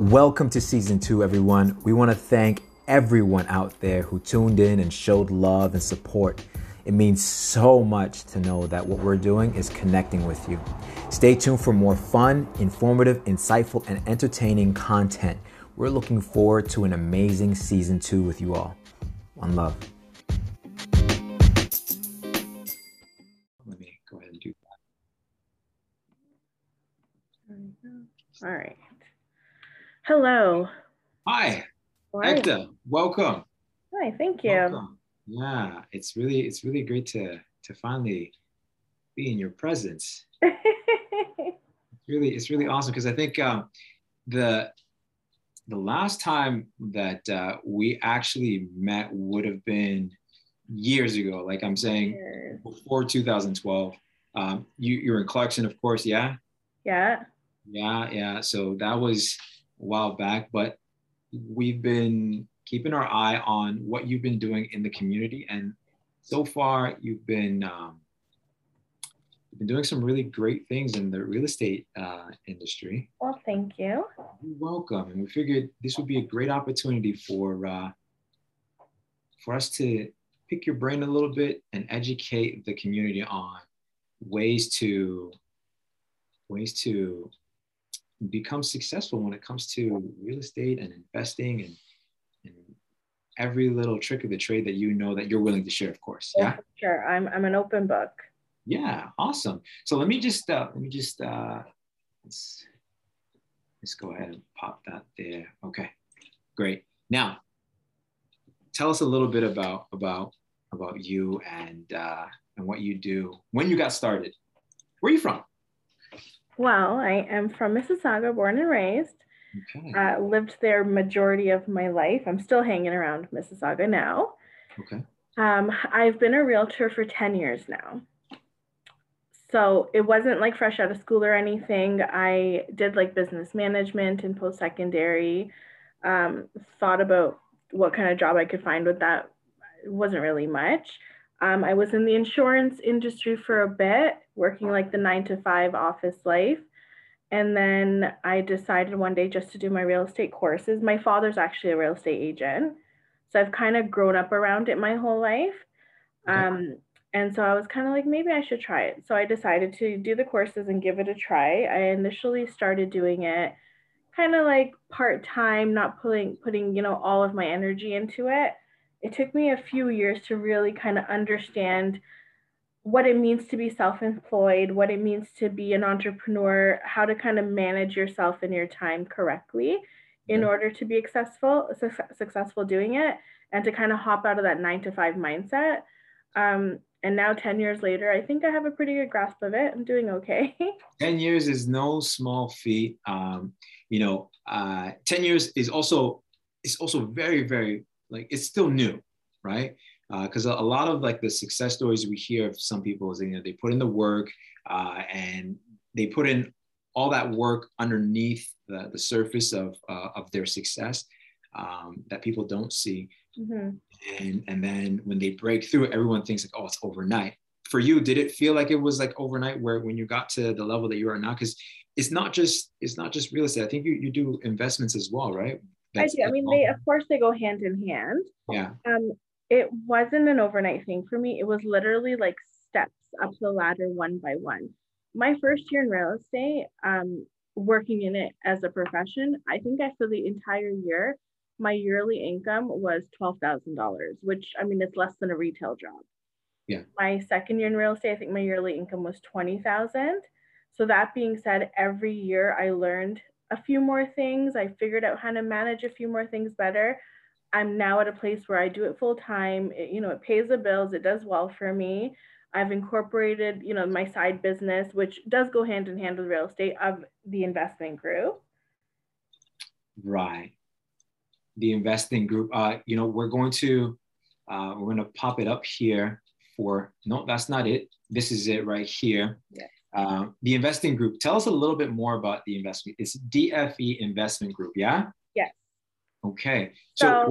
Welcome to season 2, everyone. We want to thank everyone out there who tuned in and showed love and support. It means so much to know that what we're doing is connecting with you. Stay tuned for more fun, informative, insightful, and entertaining content. We're looking forward to an amazing season 2 with you all. One love. Let me go ahead and do that. All right. Hello. Hi. Ekta, welcome. Hi, thank you. Welcome. Yeah, it's really great to finally be in your presence. It's really awesome because I think the last time that we actually met would have been years ago. Like I'm saying, before 2012. You're in Clarkson, of course. Yeah. So that was a while back, but we've been keeping our eye on what you've been doing in the community, and so far you've been doing some really great things in the real estate industry. Well, thank you. You're welcome. And we figured this would be a great opportunity for us to pick your brain a little bit and educate the community on ways to become successful when it comes to real estate and investing and every little trick of the trade that you know that you're willing to share, of course. Yeah, sure. I'm an open book. Yeah, awesome. So let's go ahead and pop that there. Okay, great. Now, tell us a little bit about you and what you do. When you got started, where are you from? Well, I am from Mississauga, born and raised. Okay. Lived there majority of my life. I'm still hanging around Mississauga now. Okay. I've been a realtor for 10 years now. So it wasn't like fresh out of school or anything. I did like business management and post-secondary. Thought about what kind of job I could find with that. It wasn't really much. I was in the insurance industry for a bit, working like the 9-to-5 office life. And then I decided one day just to do my real estate courses. My father's actually a real estate agent, so I've kind of grown up around it my whole life. And so I was kind of like, maybe I should try it. So I decided to do the courses and give it a try. I initially started doing it kind of like part-time, not putting all of my energy into it. It took me a few years to really kind of understand what it means to be self-employed, what it means to be an entrepreneur, how to kind of manage yourself and your time correctly in order to be successful doing it, and to kind of hop out of that 9-to-5 mindset. And now 10 years later, I think I have a pretty good grasp of it. I'm doing okay. 10 years is no small feat. 10 years is also very, very, like, it's still new, right? Because a lot of like the success stories we hear of some people is, they put in the work and they put in all that work underneath the surface of their success that people don't see. Mm-hmm. And then when they break through, everyone thinks like, oh, it's overnight. For you, did it feel like it was like overnight when you got to the level that you are now? Because it's not just real estate. I think you do investments as well, right? I do. I mean, they go hand in hand. Yeah. It wasn't an overnight thing for me. It was literally like steps up the ladder one by one. My first year in real estate, working in it as a profession, I think for the entire year, my yearly income was $12,000, which, it's less than a retail job. Yeah. My second year in real estate, I think my yearly income was $20,000. So that being said, every year I learned a few more things. I figured out how to manage a few more things better. I'm now at a place where I do it full time. It pays the bills. It does well for me. I've incorporated, my side business, which does go hand in hand with real estate, of the investment group. Right. The investing group. We're going to pop it up here no, that's not it. This is it right here. Yeah. The investing group. Tell us a little bit more about the investment. It's DFE Investment Group, yeah? Yes. Okay. So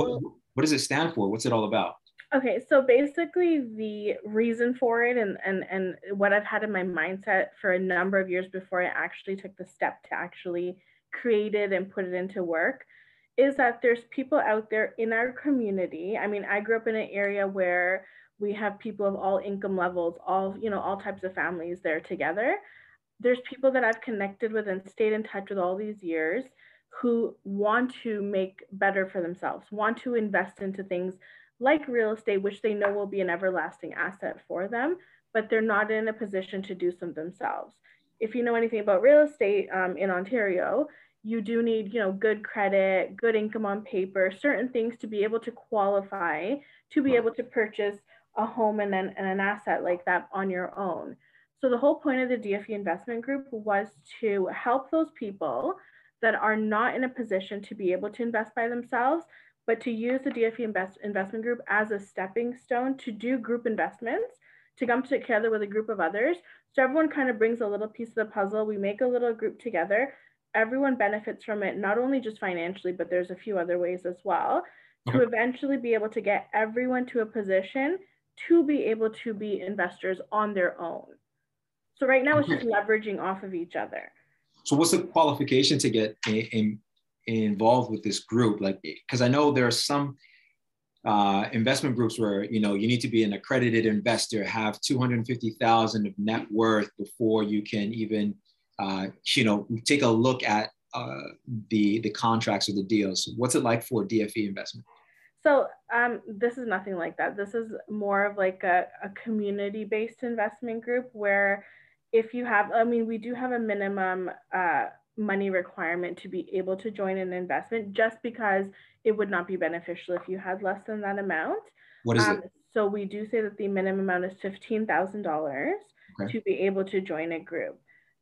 what does it stand for? What's it all about? Okay, so basically the reason for it and what I've had in my mindset for a number of years before I actually took the step to actually created and put it into work, is that there's people out there in our community. I mean, I grew up in an area where we have people of all income levels, all types of families there together. There's people that I've connected with and stayed in touch with all these years who want to make better for themselves, want to invest into things like real estate, which they know will be an everlasting asset for them, but they're not in a position to do some themselves. If you know anything about real estate in Ontario, you do need, good credit, good income on paper, certain things to be able to qualify, to be able to purchase a home and an asset like that on your own. So the whole point of the DFE Investment Group was to help those people that are not in a position to be able to invest by themselves, but to use the DFE Investment Group as a stepping stone to do group investments, to come together with a group of others. So everyone kind of brings a little piece of the puzzle. We make a little group together. Everyone benefits from it, not only just financially, but there's a few other ways as well, to eventually be able to get everyone to a position to be able to be investors on their own. So right now it's just leveraging off of each other. So what's the qualification to get involved with this group? Like, because I know there are some investment groups where, you need to be an accredited investor, have 250,000 of net worth before you can even, take a look at the contracts or the deals. What's it like for DFE investment? So this is nothing like that. This is more of like a community-based investment group where if you have, we do have a minimum money requirement to be able to join an investment, just because it would not be beneficial if you had less than that amount. What is it? So we do say that the minimum amount is $15,000 to be able to join a group.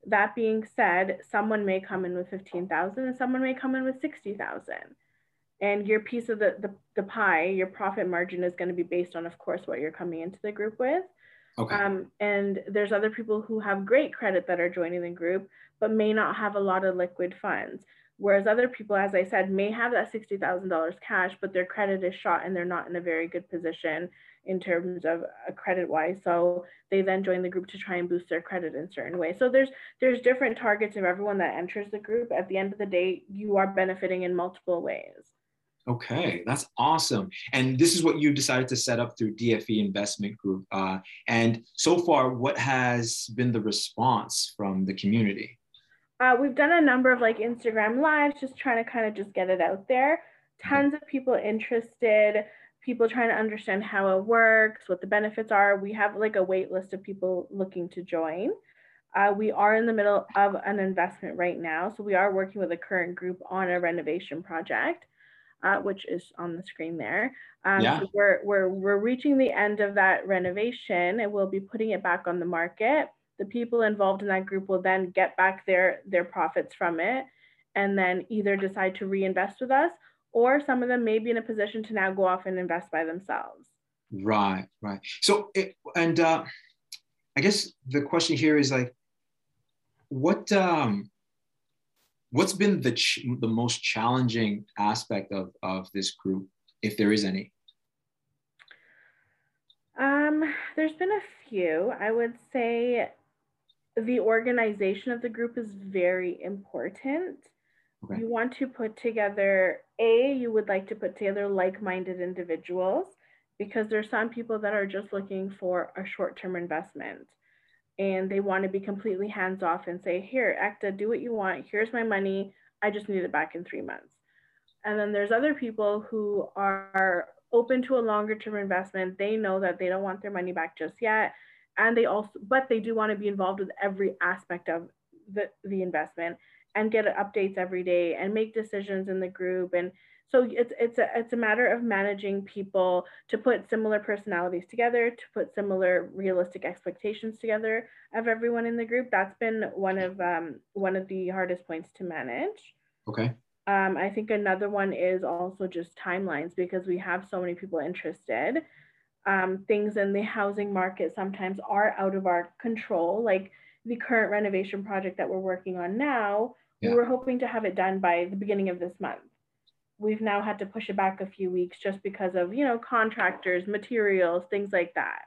That being said, someone may come in with $15,000 and someone may come in with $60,000. And your piece of the pie, your profit margin is going to be based on, of course, what you're coming into the group with. Okay. And there's other people who have great credit that are joining the group, but may not have a lot of liquid funds. Whereas other people, as I said, may have that $60,000 cash, but their credit is shot and they're not in a very good position in terms of credit-wise. So they then join the group to try and boost their credit in certain ways. So there's different targets of everyone that enters the group. At the end of the day, you are benefiting in multiple ways. Okay, that's awesome. And this is what you decided to set up through DFE Investment Group. And so far, what has been the response from the community? We've done a number of Instagram lives, just trying to just get it out there. Tons of people interested, people trying to understand how it works, what the benefits are. We have a wait list of people looking to join. We are in the middle of an investment right now. So we are working with a current group on a renovation project. Which is on the screen there. So we're reaching the end of that renovation and we'll be putting it back on the market. The people involved in that group will then get back their profits from it and then either decide to reinvest with us, or some of them may be in a position to now go off and invest by themselves. Right. So, I guess the question here is what's been the most challenging aspect of this group, if there is any? There's been a few. I would say the organization of the group is very important. Okay. You want to put together, you would like to put together like-minded individuals, because there's some people that are just looking for a short-term investment. And they want to be completely hands-off and say, here, Ekta, do what you want. Here's my money. I just need it back in 3 months. And then there's other people who are open to a longer-term investment. They know that they don't want their money back just yet. And they also, but they do want to be involved with every aspect of the investment and get updates every day and make decisions in the group. And so it's a matter of managing people to put similar personalities together, to put similar realistic expectations together of everyone in the group. That's been one of the hardest points to manage. Okay. I think another one is also just timelines, because we have so many people interested. Things in the housing market sometimes are out of our control. Like the current renovation project that we're working on now, we were hoping to have it done by the beginning of this month. We've now had to push it back a few weeks just because of, contractors, materials, things like that.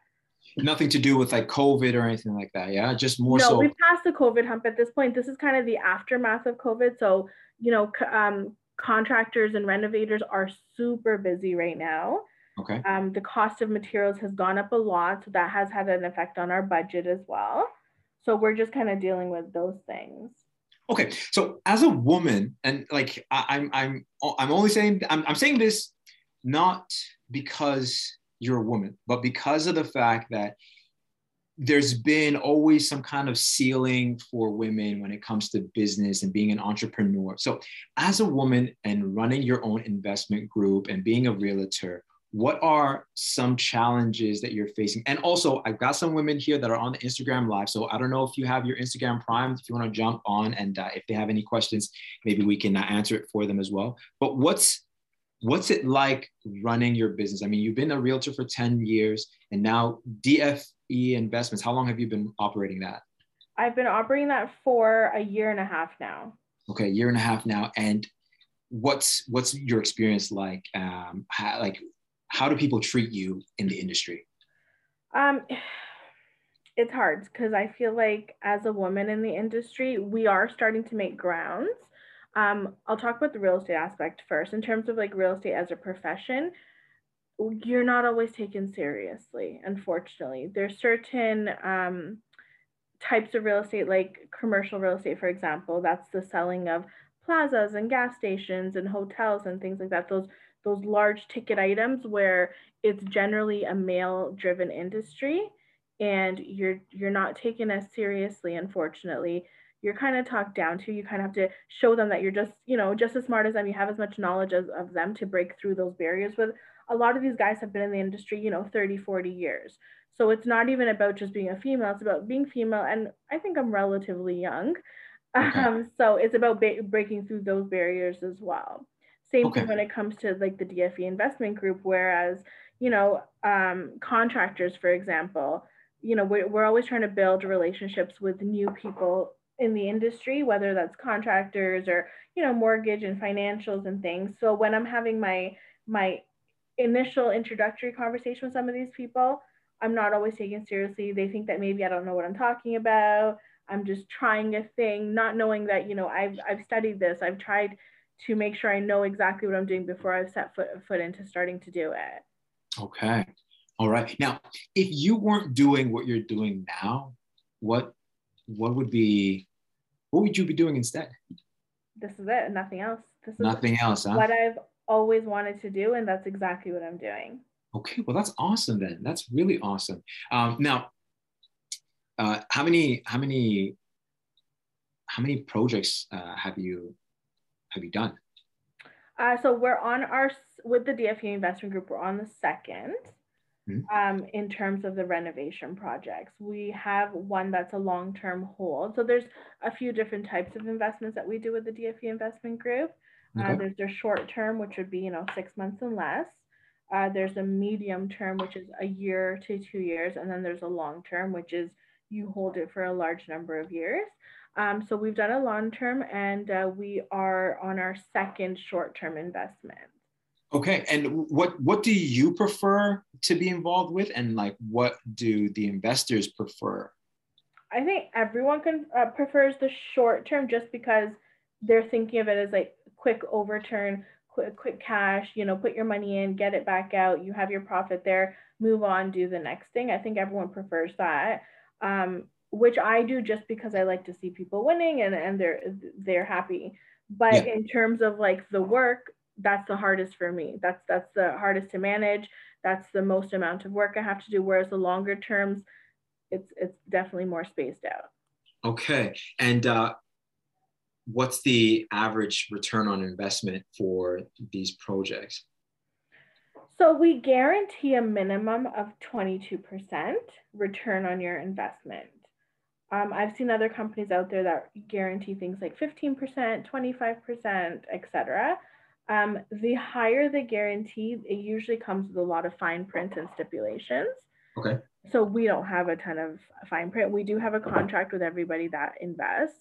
Nothing to do with COVID or anything like that. Yeah, just more so. No, we've passed the COVID hump at this point. This is kind of the aftermath of COVID. So you know, contractors and renovators are super busy right now. Okay. The cost of materials has gone up a lot, so that has had an effect on our budget as well. So we're just kind of dealing with those things. Okay. So as a woman, and like I'm saying this not because you're a woman, but because of the fact that there's been always some kind of ceiling for women when it comes to business and being an entrepreneur. So as a woman and running your own investment group and being a realtor, what are some challenges that you're facing? And also, I've got some women here that are on the Instagram Live. So I don't know if you have your Instagram Prime, if you want to jump on, and if they have any questions, maybe we can answer it for them as well. But what's it like running your business? I mean, you've been a realtor for 10 years and now DFE Investments. How long have you been operating that? I've been operating that for a year and a half now. Okay, year and a half now. And what's your experience like? How do people treat you in the industry? It's hard because I feel like as a woman in the industry, we are starting to make grounds. I'll talk about the real estate aspect first. In terms of like real estate as a profession, you're not always taken seriously, unfortunately. There's certain types of real estate, like commercial real estate, for example, that's the selling of plazas and gas stations and hotels and things like that. Those large ticket items where it's generally a male driven industry and you're not taken as seriously, unfortunately. You're kind of talked down to. You kind of have to show them that you're just, you know, just as smart as them. You have as much knowledge as of them to break through those barriers. With a lot of these guys have been in the industry, you know, 30, 40 years. So it's not even about just being a female, it's about being female. And I think I'm relatively young. Okay. So it's about breaking through those barriers as well. Same okay. thing when it comes to like the DFE Investment Group, whereas, you know, contractors, for example, you know, we're always trying to build relationships with new people in the industry, whether that's contractors or, you know, mortgage and financials and things. So when I'm having my initial introductory conversation with some of these people, I'm not always taken seriously. They think that maybe I don't know what I'm talking about. I'm just trying a thing, not knowing that, you know, I've studied this. I've tried to make sure I know exactly what I'm doing before I've set foot into starting to do it. Okay. All right. Now, if you weren't doing what you're doing now, what would you be doing instead? This is it. Nothing else. Nothing else, huh? What I've always wanted to do, and that's exactly what I'm doing. Okay. Well, that's awesome then. That's really awesome. Now, how many projects have you done? So we're on with the DFE Investment Group, we're on the second. In terms of the renovation projects, we have one that's a long-term hold. So there's a few different types of investments that we do with the DFE Investment Group. Okay. There's their short-term, which would be, you know, 6 months and less. There's a medium-term, which is a year to 2 years. And then there's a long-term, which is you hold it for a large number of years. So we've done a long-term and we are on our second short-term investment. Okay. And what do you prefer to be involved with? And like, what do the investors prefer? I think everyone prefers the short term just because they're thinking of it as like quick overturn, quick cash, you know, put your money in, get it back out. You have your profit there, move on, do the next thing. I think everyone prefers that, which I do just because I like to see people winning and they're happy. But yeah. In terms of like the work, that's the hardest for me. That's the hardest to manage. That's the most amount of work I have to do. Whereas the longer terms, it's definitely more spaced out. Okay. And what's the average return on investment for these projects? So we guarantee a minimum of 22% return on your investment. I've seen other companies out there that guarantee things like 15%, 25%, etc. The higher the guarantee, it usually comes with a lot of fine print and stipulations. Okay. So we don't have a ton of fine print. We do have a contract with everybody that invests.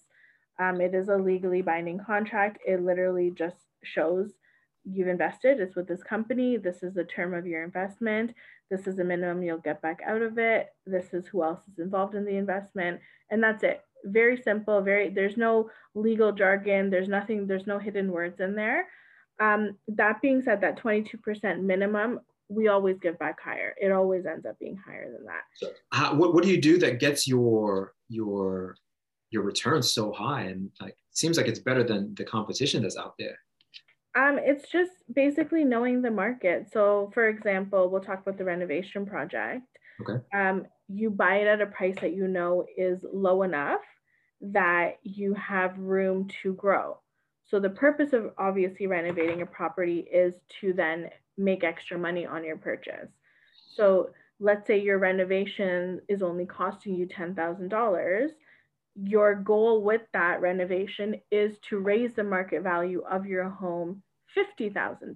It is a legally binding contract. It literally just shows you've invested. It's with this company. This is the term of your investment. This is the minimum you'll get back out of it. This is who else is involved in the investment. And that's it. very simple, there's no legal jargon, there's nothing, there's no hidden words in there. That being said, that 22% minimum, we always give back higher. It always ends up being higher than that. So how, what do you do that gets your return so high? And like, it seems like it's better than the competition that's out there. It's just basically knowing the market. So for example, we'll talk about the renovation project. Okay. You buy it at a price that you know is low enough that you have room to grow. So the purpose of obviously renovating a property is to then make extra money on your purchase. So let's say your renovation is only costing you $10,000. Your goal with that renovation is to raise the market value of your home $50,000.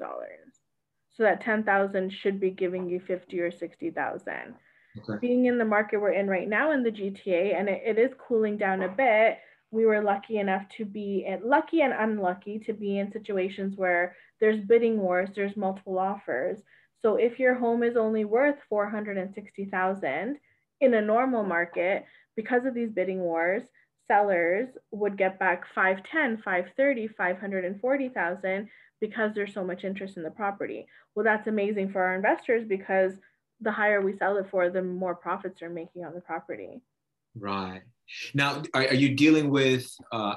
So that $10,000 should be giving you $50,000 or $60,000. Okay. Being in the market we're in right now in the GTA, and it is cooling down a bit, we were lucky enough to be, lucky and unlucky, to be in situations where there's bidding wars, there's multiple offers. So if your home is only worth $460,000 in a normal market, because of these bidding wars, sellers would get back $510,000, $530,000, $540,000 because there's so much interest in the property. Well, that's amazing for our investors because the higher we sell it for, the more profits they're making on the property. Right. Now, are you dealing with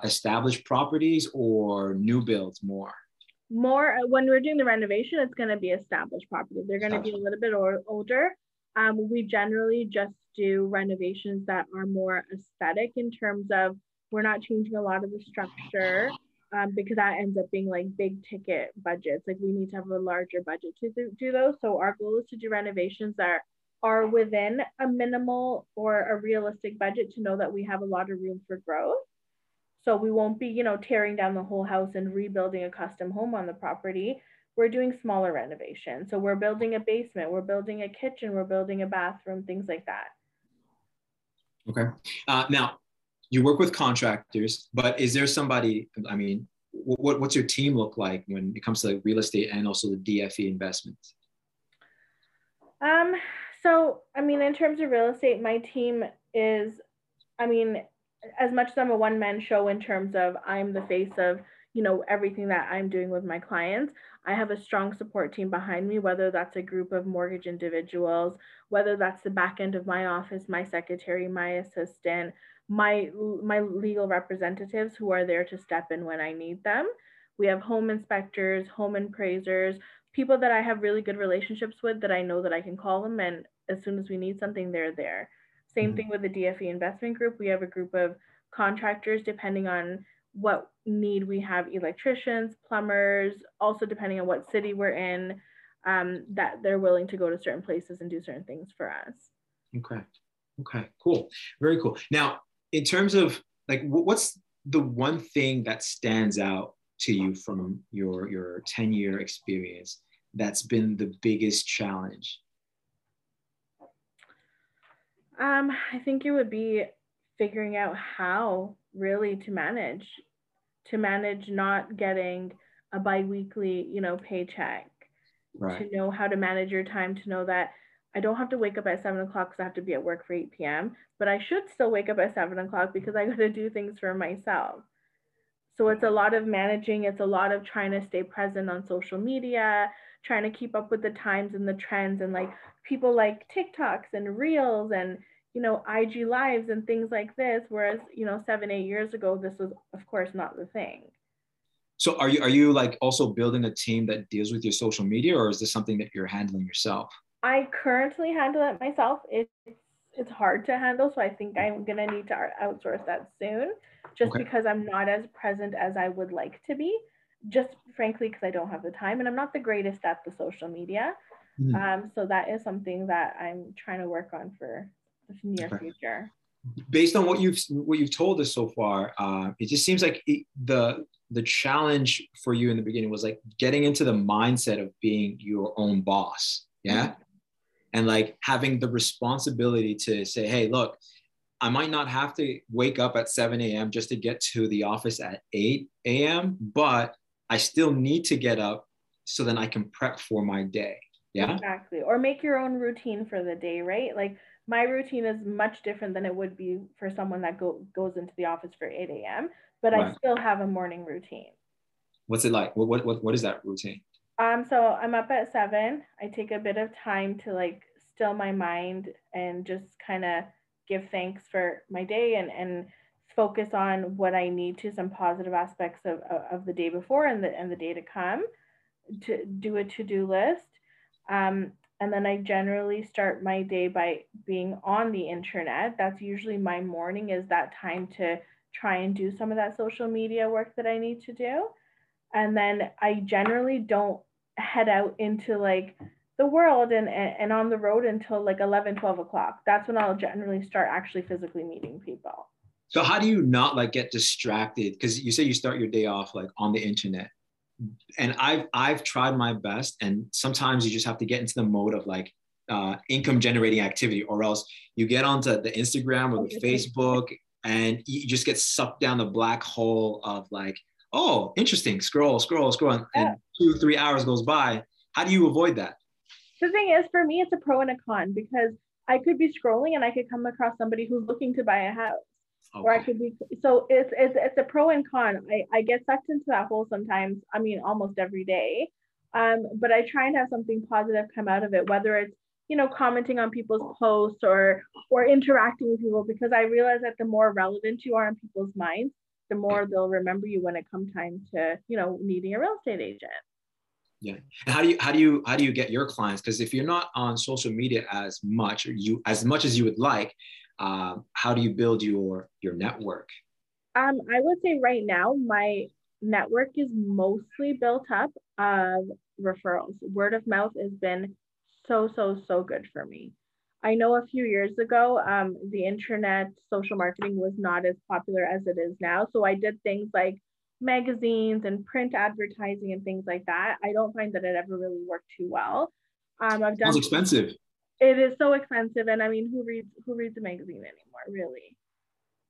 established properties or new builds more? More. When we're doing the renovation, it's going to be established property. They're going to be a little bit older. We generally just do renovations that are more aesthetic in terms of we're not changing a lot of the structure because that ends up being like big ticket budgets. Like we need to have a larger budget to do those. So our goal is to do renovations that are within a minimal or a realistic budget to know that we have a lot of room for growth. So we won't be, you know, tearing down the whole house and rebuilding a custom home on the property. We're doing smaller renovations. So we're building a basement, we're building a kitchen, we're building a bathroom, things like that. Okay. Now, you work with contractors, but is there somebody, I mean, what's your team look like when it comes to real estate and also the DFE investments? So, I mean, in terms of real estate, my team is, I mean, as much as I'm a one-man show in terms of I'm the face of, you know, everything that I'm doing with my clients, I have a strong support team behind me, whether that's a group of mortgage individuals, whether that's the back end of my office, my secretary, my assistant, my legal representatives who are there to step in when I need them. We have home inspectors, home appraisers, people that I have really good relationships with that I know that I can call them, and as soon as we need something, they're there. Same thing with the DFE Investment Group. We have a group of contractors depending on what need we have, electricians, plumbers, also depending on what city we're in, that they're willing to go to certain places and do certain things for us. Okay. Okay, cool. Very cool. Now, in terms of like, what's the one thing that stands out to you from your 10-year experience that's been the biggest challenge? I think it would be figuring out how really to manage not getting a biweekly, you know, paycheck, right? To know how to manage your time, to know that I don't have to wake up at 7 o'clock because I have to be at work for 8 p.m., but I should still wake up at 7 o'clock because I got to do things for myself. So it's a lot of managing. It's a lot of trying to stay present on social media, trying to keep up with the times and the trends and like people like TikToks and Reels and, you know, IG Lives and things like this. Whereas, you know, 7-8 years ago, this was, of course, not the thing. So are you like also building a team that deals with your social media, or is this something that you're handling yourself? I currently handle it myself. It's hard to handle. So I think I'm going to need to outsource that soon, just because I'm not as present as I would like to be, just frankly, because I don't have the time and I'm not the greatest at the social media. So that is something that I'm trying to work on for the near future. Based on what you've told us so far, it just seems like the challenge for you in the beginning was like getting into the mindset of being your own boss. Yeah. And like having the responsibility to say, hey, look, I might not have to wake up at 7 a.m. just to get to the office at 8 a.m., but I still need to get up so then I can prep for my day. Yeah, exactly. Or make your own routine for the day, right? Like my routine is much different than it would be for someone that goes into the office for 8 a.m., but right. I still have a morning routine. What's it like? What is that routine? So I'm up at 7. I take a bit of time to like still my mind and just kind of give thanks for my day and focus on what I need to, some positive aspects of the day before and the day to come, to do a to-do list. And then I generally start my day by being on the internet. That's usually my morning, is that time to try and do some of that social media work that I need to do. And then I generally don't head out into like the world and on the road until like 11, 12 o'clock. That's when I'll generally start actually physically meeting people. So how do you not like get distracted? Because you say you start your day off like on the internet. And I've tried my best, and sometimes you just have to get into the mode of like income generating activity, or else you get onto the Instagram or the Facebook and you just get sucked down the black hole of like, oh, interesting, scroll, and 2-3 hours goes by. How do you avoid that? The thing is, for me, it's a pro and a con, because I could be scrolling and I could come across somebody who's looking to buy a house. Okay. Or I could be, so it's a pro and con. I get sucked into that hole sometimes, I mean, almost every day. But I try and have something positive come out of it, whether it's, you know, commenting on people's posts or interacting with people, because I realize that the more relevant you are in people's minds, the more they'll remember you when it comes time to, you know, needing a real estate agent. Yeah. And how do you get your clients? Because if you're not on social media as much, or you as much as you would like, how do you build your network? I would say right now, my network is mostly built up of referrals. Word of mouth has been so good for me. I know a few years ago, the internet social marketing was not as popular as it is now. So I did things like magazines and print advertising and things like that. I don't find that it ever really worked too well. It's expensive. It is so expensive, and I mean, who reads a magazine anymore, really?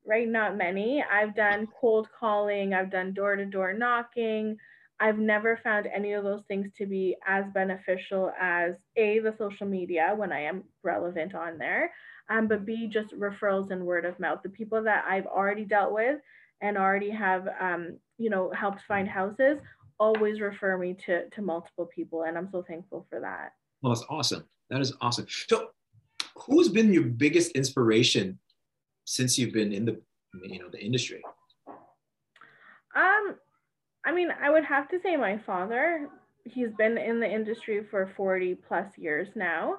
Right? Not many. I've done cold calling, I've done door-to-door knocking. I've never found any of those things to be as beneficial as A, the social media when I am relevant on there, but B, just referrals and word of mouth. The people that I've already dealt with and already have, you know, helped find houses always refer me to multiple people, and I'm so thankful for that. Well, that's awesome. That is awesome. So who's been your biggest inspiration since you've been in the, you know, the industry? I mean, I would have to say my father. He's been in the industry for 40 plus years now.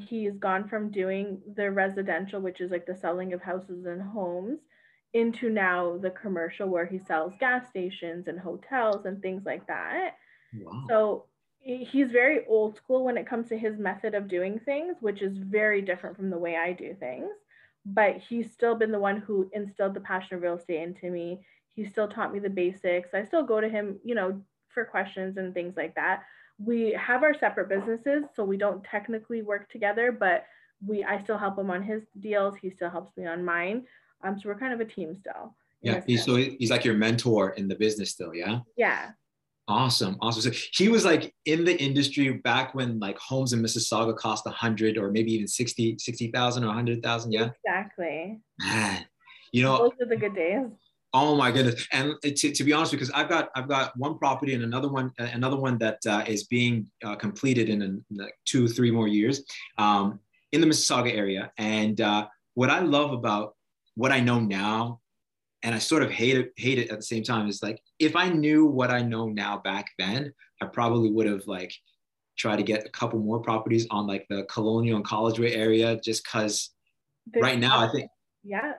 He's gone from doing the residential, which is like the selling of houses and homes, into now the commercial, where he sells gas stations and hotels and things like that. Wow. So he's very old school when it comes to his method of doing things, which is very different from the way I do things. But he's still been the one who instilled the passion of real estate into me. He still taught me the basics. I still go to him, you know, for questions and things like that. We have our separate businesses, so we don't technically work together, but I still help him on his deals. He still helps me on mine. So we're kind of a team still. Yeah, so he's like your mentor in the business still, yeah? Yeah. Awesome. So he was like in the industry back when like homes in Mississauga cost 100 or maybe even 60,000 or 100,000. Yeah, exactly. Man, you know, those are the good days. Oh my goodness! And to be honest, because I've got one property and another one that is being completed in like 2-3 more years in the Mississauga area. And what I love about what I know now, and I sort of hate it at the same time, is like, if I knew what I know now back then, I probably would have like tried to get a couple more properties on like the Colonial and Collegeway area, just because right now I think, yeah.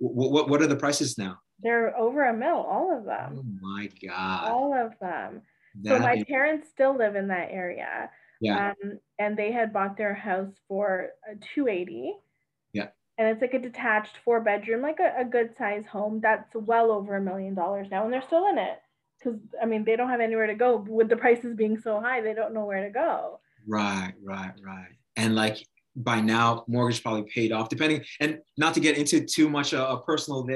What are the prices now? They're over $1 million, all of them. Oh my God. All of them. So my parents still live in that area. Yeah. And they had bought their house for $280,000. Yeah. And it's like a detached 4-bedroom, like a good size home. That's well over $1 million now. And they're still in it. Because, I mean, they don't have anywhere to go. With the prices being so high, they don't know where to go. Right. And like, by now, mortgage probably paid off, depending, and not to get into too much personal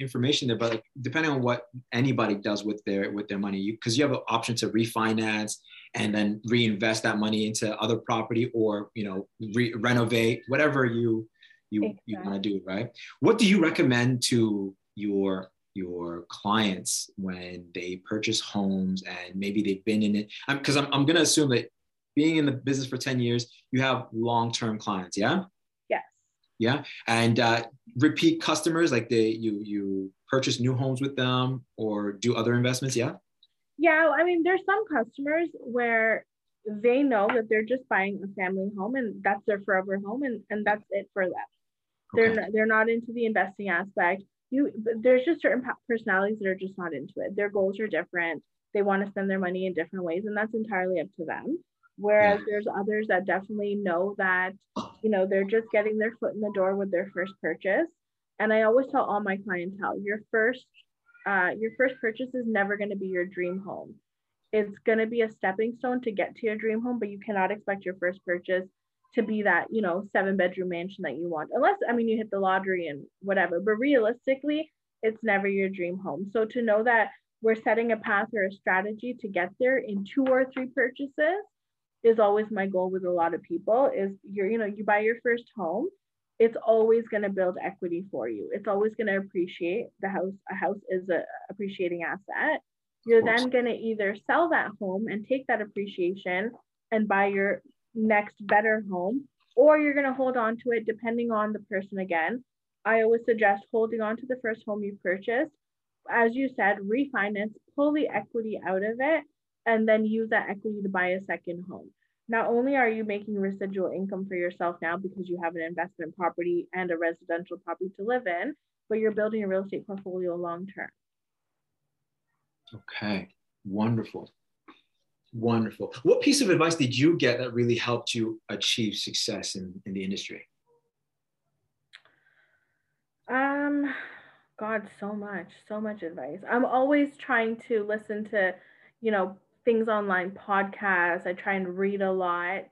information there, but depending on what anybody does with their money, because you have an option to refinance and then reinvest that money into other property, or, you know, renovate, whatever you want to do, right? What do you recommend to your clients when they purchase homes and maybe they've been in it? Because I'm going to assume that being in the business for 10 years, you have long-term clients, yeah? Yes. Yeah, and repeat customers, like you purchase new homes with them or do other investments, yeah? Yeah, I mean, there's some customers where they know that they're just buying a family home and that's their forever home, and that's it for them. Okay. They're not into the investing aspect. There's just certain personalities that are just not into it. Their goals are different. They want to spend their money in different ways, and that's entirely up to them. Whereas there's others that definitely know that, you know, they're just getting their foot in the door with their first purchase. And I always tell all my clientele, your first purchase is never going to be your dream home. It's going to be a stepping stone to get to your dream home, but you cannot expect your first purchase to be that, you know, 7-bedroom mansion that you want, unless, I mean, you hit the lottery and whatever, but realistically, it's never your dream home. So to know that we're setting a path or a strategy to get there in 2 or 3 purchases is always my goal with a lot of people. Is you buy your first home, it's always going to build equity for you. It's always going to appreciate. The house, a house is a appreciating asset. You're then going to either sell that home and take that appreciation and buy your next better home, or you're going to hold on to it, depending on the person. Again, I always suggest holding on to the first home you purchased. As you said, refinance, pull the equity out of it, and then use that equity to buy a second home. Not only are you making residual income for yourself now because you have an investment property and a residential property to live in, but you're building a real estate portfolio long-term. Okay, wonderful. What piece of advice did you get that really helped you achieve success in the industry? God, so much advice. I'm always trying to listen to, things online, podcasts. I try and read a lot.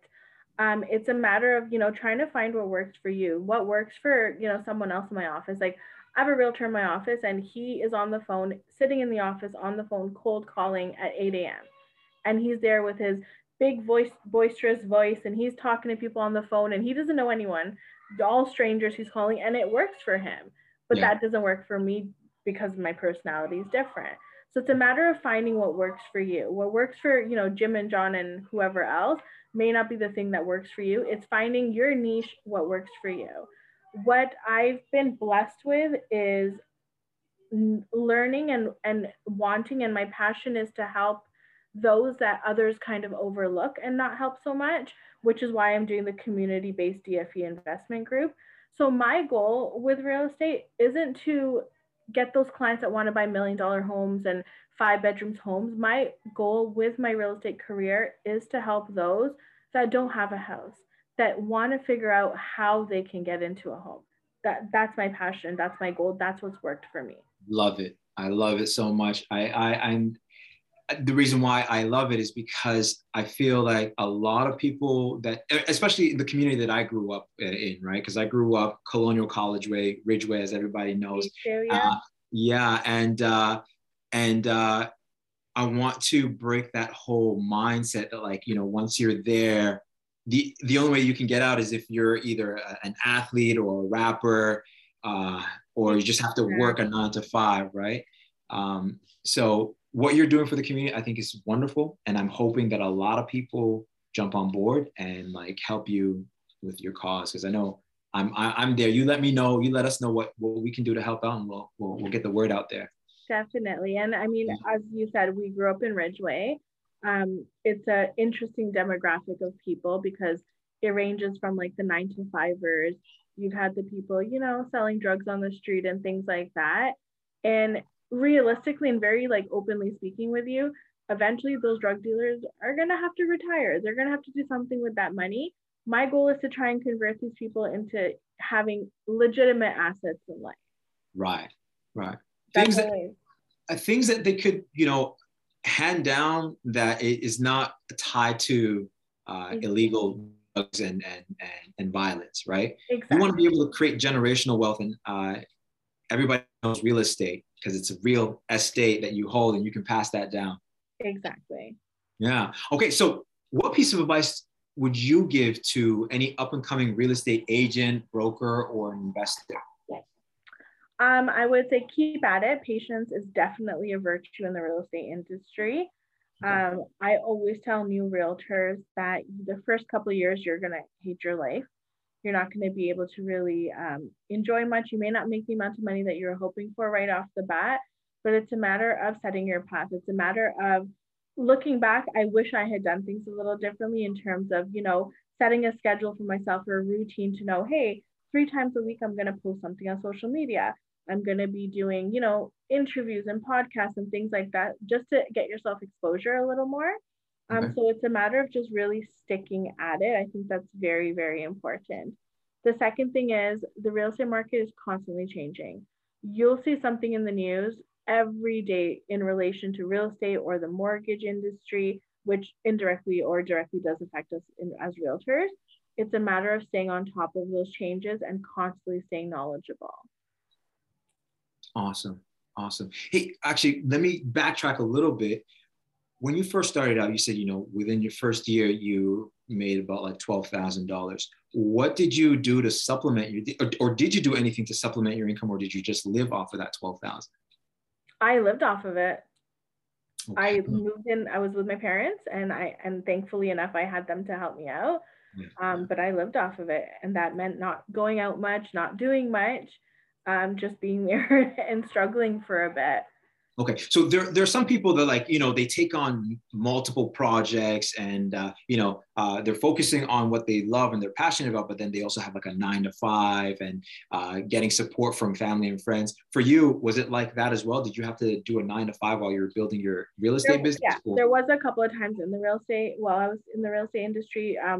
It's a matter of, trying to find what works for you, what works for, someone else in my office. Like, I have a realtor in my office and he is on the phone, sitting in the office on the phone, cold calling at 8 a.m. And he's there with his big boisterous voice. And he's talking to people on the phone and he doesn't know anyone, all strangers he's calling, and it works for him. But that doesn't work for me because my personality is different. So it's a matter of finding what works for you. What works for, Jim and John and whoever else may not be the thing that works for you. It's finding your niche, what works for you. What I've been blessed with is learning and wanting, and my passion is to help those that others kind of overlook and not help so much, which is why I'm doing the community-based DFE Investment Group. So my goal with real estate isn't to get those clients that want to buy $1 million homes and 5-bedroom homes. My goal with my real estate career is to help those that don't have a house, that want to figure out how they can get into a home. That's my passion. That's my goal. That's what's worked for me. Love it. I love it so much. I'm the reason why I love it is because I feel like a lot of people that, especially in the community that I grew up in, right? Because I grew up Colonial, Collegeway, Ridgeway, as everybody knows. And I want to break that whole mindset that, like, once you're there, the only way you can get out is if you're either an athlete or a rapper, or you just have to work a 9-to-5, right? So what you're doing for the community, I think, is wonderful. And I'm hoping that a lot of people jump on board and help you with your cause. Cause I know I'm there. You let me know, you let us know what we can do to help out, and we'll get the word out there. Definitely. And I mean, as you said, we grew up in Ridgeway. It's an interesting demographic of people because it ranges from the 9-to-5ers. You've had the people, selling drugs on the street and things like that. And realistically and very openly speaking with you, eventually those drug dealers are going to have to retire. They're going to have to do something with that money. My goal is to try and convert these people into having legitimate assets in life. Right. Things that they could, hand down, that it is not tied to illegal drugs and violence, right? Exactly. You want to be able to create generational wealth, and everybody knows real estate because it's a real estate that you hold and you can pass that down. Exactly. Yeah. Okay. So what piece of advice would you give to any up and coming real estate agent, broker, or investor? I would say keep at it. Patience is definitely a virtue in the real estate industry. I always tell new realtors that the first couple of years, you're going to hate your life. You're not going to be able to really enjoy much. You may not make the amount of money that you're hoping for right off the bat, but it's a matter of setting your path. It's a matter of looking back. I wish I had done things a little differently in terms of, you know, setting a schedule for myself or a routine to know, hey, 3 times a week, I'm going to post something on social media. I'm going to be doing, you know, interviews and podcasts and things like that, just to get yourself exposure a little more. Okay. So it's a matter of just really sticking at it. I think that's very, very important. The second thing is the real estate market is constantly changing. You'll see something in the news every day in relation to real estate or the mortgage industry, which indirectly or directly does affect us as realtors. It's a matter of staying on top of those changes and constantly staying knowledgeable. Awesome. Awesome. Hey, actually, let me backtrack a little bit. When you first started out, you said, you know, within your first year, you made about like $12,000. What did you do to supplement your, or did you do anything to supplement your income, or did you just live off of that $12,000? I lived off of it. Okay. I moved in, I was with my parents, and thankfully enough, I had them to help me out. Yeah. But I lived off of it. And that meant not going out much, not doing much. Just being there and struggling for a bit. Okay, so there are some people that, like, you know, they take on multiple projects and, you know, they're focusing on what they love and they're passionate about, but then they also have like a 9-to-5 and getting support from family and friends. For you, was it like that as well? Did you have to do a 9-to-5 while you were building your real estate business? Yeah, there was a couple of times in the real estate, while I was in the real estate industry, I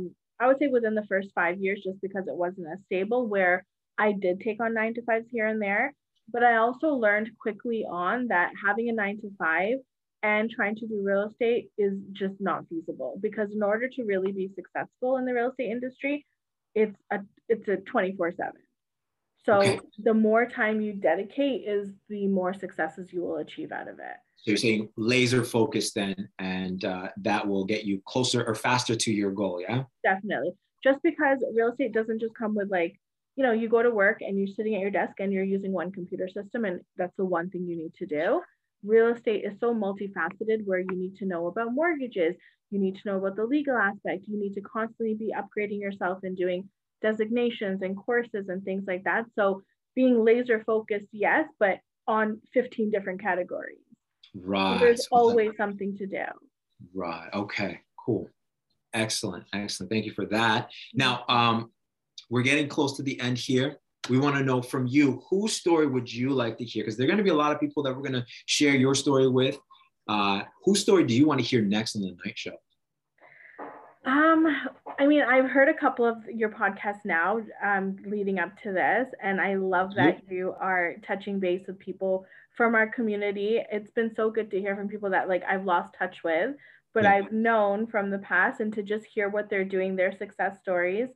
would say within the first 5 years, just because it wasn't as stable, where I did take on 9-to-5s here and there, but I also learned quickly on that having a 9-to-5 and trying to do real estate is just not feasible, because in order to really be successful in the real estate industry, it's a 24/7. So okay. The more time you dedicate is the more successes you will achieve out of it. So you're saying laser focus then, and that will get you closer or faster to your goal, yeah? Definitely. Just because real estate doesn't just come with, like, you know, you go to work and you're sitting at your desk and you're using one computer system and that's the one thing you need to do. Real estate is so multifaceted, where you need to know about mortgages, you need to know about the legal aspect, you need to constantly be upgrading yourself and doing designations and courses and things like that. So being laser focused, yes, but on 15 different categories. Right. So there's always something to do. Right. Okay, cool. Excellent. Excellent. Thank you for that. Now, we're getting close to the end here. We want to know from you, whose story would you like to hear? Because there are going to be a lot of people that we're going to share your story with. Whose story do you want to hear next on The Night Show? I mean, I've heard a couple of your podcasts now leading up to this, and I love that you are touching base with people from our community. It's been so good to hear from people that, like, I've lost touch with, but I've known from the past, and to just hear what they're doing, their success stories.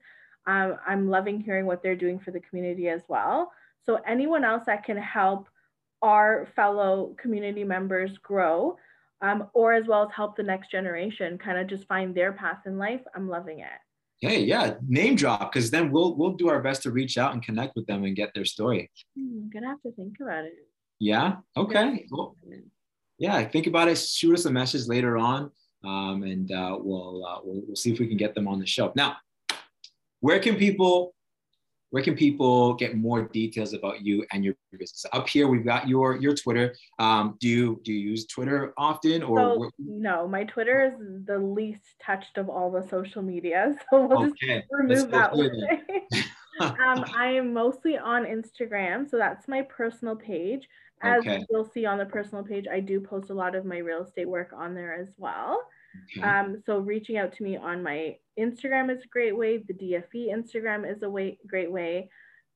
I'm loving hearing what they're doing for the community as well. So anyone else that can help our fellow community members grow, or as well as help the next generation kind of just find their path in life, I'm loving it. Hey, yeah, name drop, because then we'll do our best to reach out and connect with them and get their story. I'm going to have to think about it. Yeah, okay. Cool. Yeah, think about it. Shoot us a message later on, and we'll see if we can get them on the show. Now, Where can people get more details about you and your business? Up here, we've got your Twitter. Do you use Twitter often? Or no, my Twitter is the least touched of all the social media, so we'll just remove that one. I am mostly on Instagram, so that's my personal page. As you'll see on the personal page, I do post a lot of my real estate work on there as well. Okay. So reaching out to me on my Instagram is a great way. The DFE Instagram is a great way.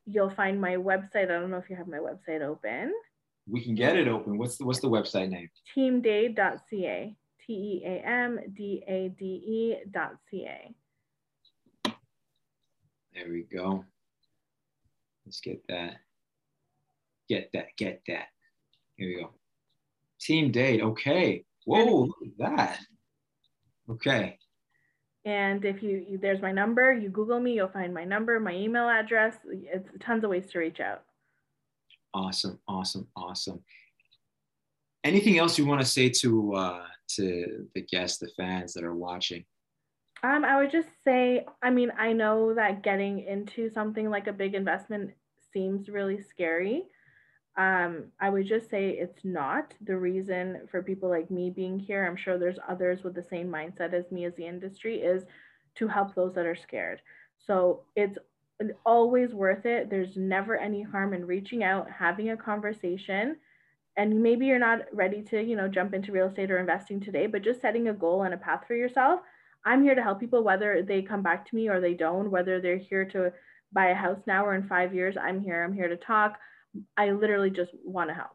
You'll find my website. I don't know if you have my website open. We can get it open. What's the website name? Teamdade.ca. Teamdade.ca. There we go. Let's get that. Get that. Get that. Here we go. Teamdade. Okay. Whoa, look at that. Okay. And if you there's my number, you Google me, you'll find my number, my email address. It's tons of ways to reach out. Awesome, awesome, awesome. Anything else you want to say to the guests, the fans that are watching? I would just say, I mean, I know that getting into something like a big investment seems really scary. I would just say it's not. The reason for people like me being here, I'm sure there's others with the same mindset as me as the industry, is to help those that are scared. So it's always worth it. There's never any harm in reaching out, having a conversation, and maybe you're not ready to, you know, jump into real estate or investing today, but just setting a goal and a path for yourself. I'm here to help people, whether they come back to me or they don't, whether they're here to buy a house now or in 5 years, I'm here to talk. I literally just want to help.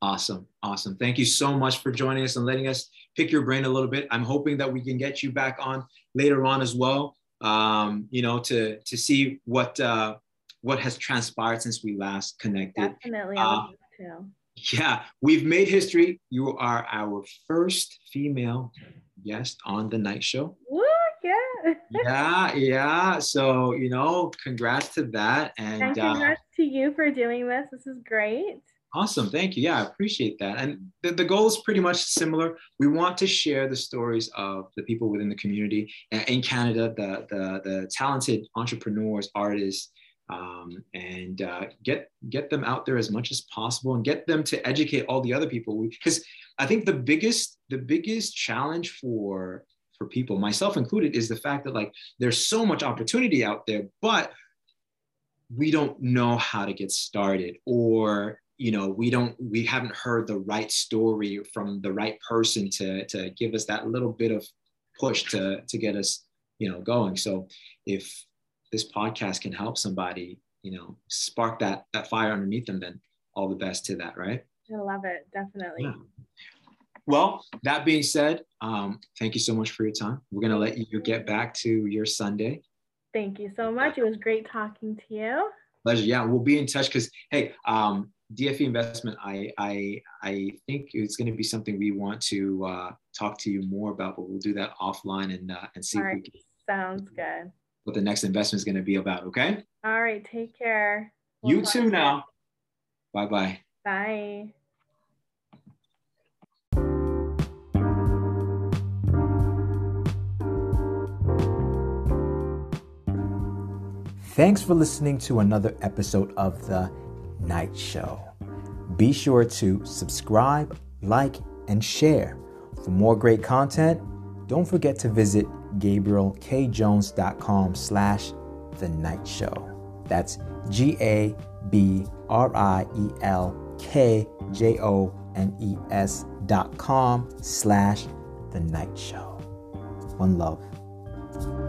Awesome. Awesome. Thank you so much for joining us and letting us pick your brain a little bit. I'm hoping that we can get you back on later on as well, you know, to see what has transpired since we last connected. Definitely. I would love to. Yeah, we've made history. You are our first female guest on The Night Show. Woo! Yeah. Yeah. So, you know, congrats to that. And congrats to you for doing this. This is great. Awesome. Thank you. Yeah, I appreciate that. And the goal is pretty much similar. We want to share the stories of the people within the community in Canada, the talented entrepreneurs, artists, and get them out there as much as possible and get them to educate all the other people. Because I think the biggest challenge for people, myself included, is the fact that like there's so much opportunity out there, but we don't know how to get started, or you know, we haven't heard the right story from the right person to give us that little bit of push to get us, you know, going. So if this podcast can help somebody, you know, spark that fire underneath them, then all the best to that, right? I love it, definitely. Yeah. Well, that being said, thank you so much for your time. We're going to let you get back to your Sunday. Thank you so much. It was great talking to you. Pleasure. Yeah, we'll be in touch because, hey, DFE Investment, I think it's going to be something we want to talk to you more about, but we'll do that offline and see. All right. If we can, sounds good. What the next investment is going to be about, okay? All right. Take care. We'll you too now. Bye-bye. Bye. Thanks for listening to another episode of The Night Show. Be sure to subscribe, like, and share. For more great content, don't forget to visit GabrielKJones.com/The Night Show. That's GabrielKJones.com/The Night Show. One love.